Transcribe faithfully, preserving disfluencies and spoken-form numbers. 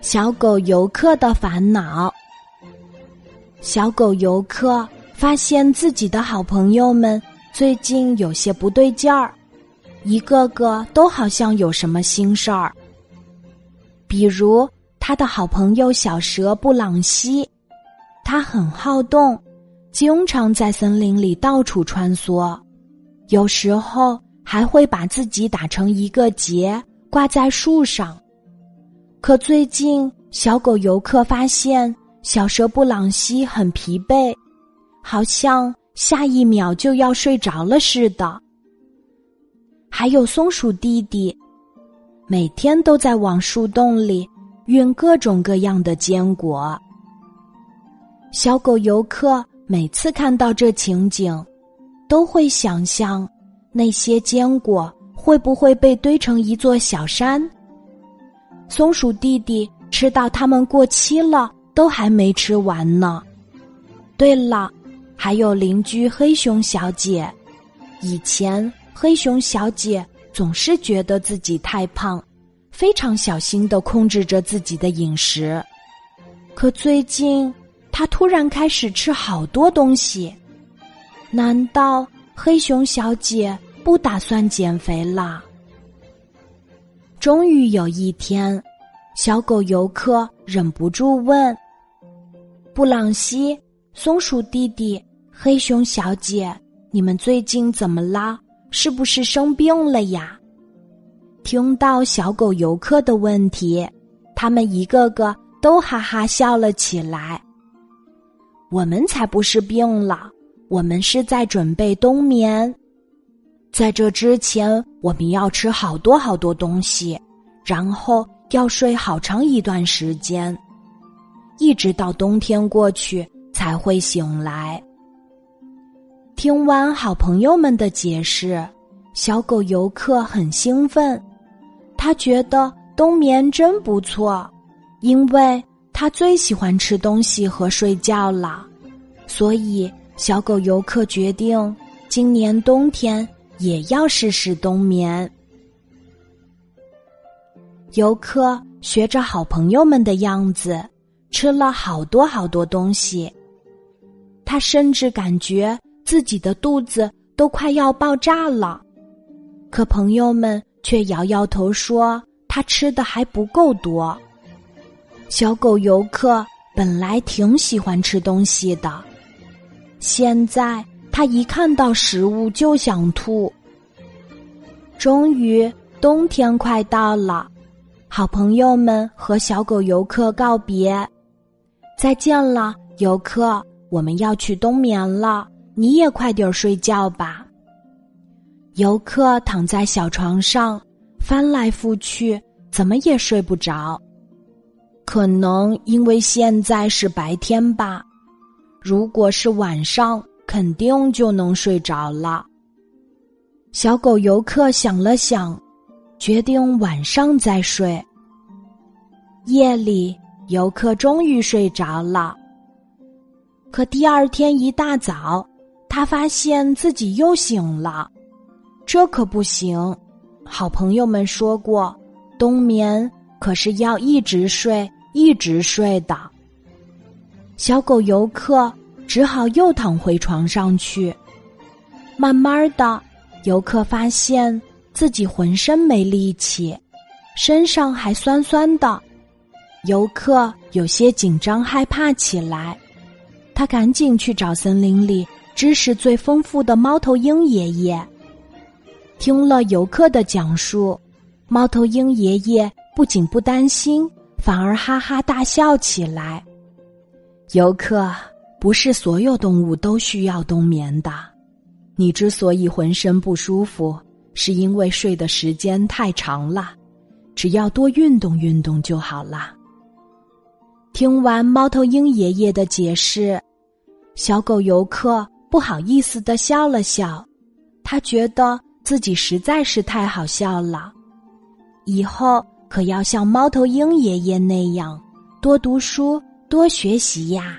小狗游客的烦恼。小狗游客发现自己的好朋友们最近有些不对劲儿，一个个都好像有什么心事儿。比如他的好朋友小蛇布朗西，他很好动，经常在森林里到处穿梭，有时候还会把自己打成一个结挂在树上。可最近小狗游客发现小蛇布朗西很疲惫，好像下一秒就要睡着了似的。还有松鼠弟弟，每天都在往树洞里运各种各样的坚果。小狗游客每次看到这情景，都会想象那些坚果会不会被堆成一座小山。松鼠弟弟吃到它们过期了都还没吃完呢。对了，还有邻居黑熊小姐。以前黑熊小姐总是觉得自己太胖，非常小心地控制着自己的饮食。可最近她突然开始吃好多东西。难道黑熊小姐不打算减肥了？终于有一天，小狗游客忍不住问：布朗西、松鼠弟弟、黑熊小姐，你们最近怎么啦？是不是生病了呀？听到小狗游客的问题，他们一个个都哈哈笑了起来。我们才不是病了，我们是在准备冬眠。在这之前，我们要吃好多好多东西，然后要睡好长一段时间，一直到冬天过去才会醒来。听完好朋友们的解释，小狗游客很兴奋，他觉得冬眠真不错，因为他最喜欢吃东西和睡觉了。所以小狗游客决定今年冬天也要试试冬眠。游客学着好朋友们的样子，吃了好多好多东西，他甚至感觉自己的肚子都快要爆炸了。可朋友们却摇摇头说他吃的还不够多。小狗游客本来挺喜欢吃东西的，现在他一看到食物就想吐。终于冬天快到了，好朋友们和小狗游客告别。再见了，游客，我们要去冬眠了，你也快点睡觉吧。游客躺在小床上，翻来覆去，怎么也睡不着。可能因为现在是白天吧，如果是晚上，肯定就能睡着了。小狗游客想了想，决定晚上再睡。夜里，游客终于睡着了。可第二天一大早，他发现自己又醒了。这可不行，好朋友们说过，冬眠可是要一直睡，一直睡的。小狗游客只好又躺回床上去。慢慢的，游客发现自己浑身没力气，身上还酸酸的。游客有些紧张害怕起来，他赶紧去找森林里知识最丰富的猫头鹰爷爷。听了游客的讲述，猫头鹰爷爷不仅不担心，反而哈哈大笑起来。游客，不是所有动物都需要冬眠的，你之所以浑身不舒服，是因为睡的时间太长了，只要多运动运动就好了。听完猫头鹰爷爷的解释，小狗游客不好意思地笑了笑，他觉得自己实在是太好笑了，以后可要像猫头鹰爷爷那样，多读书，多学习呀。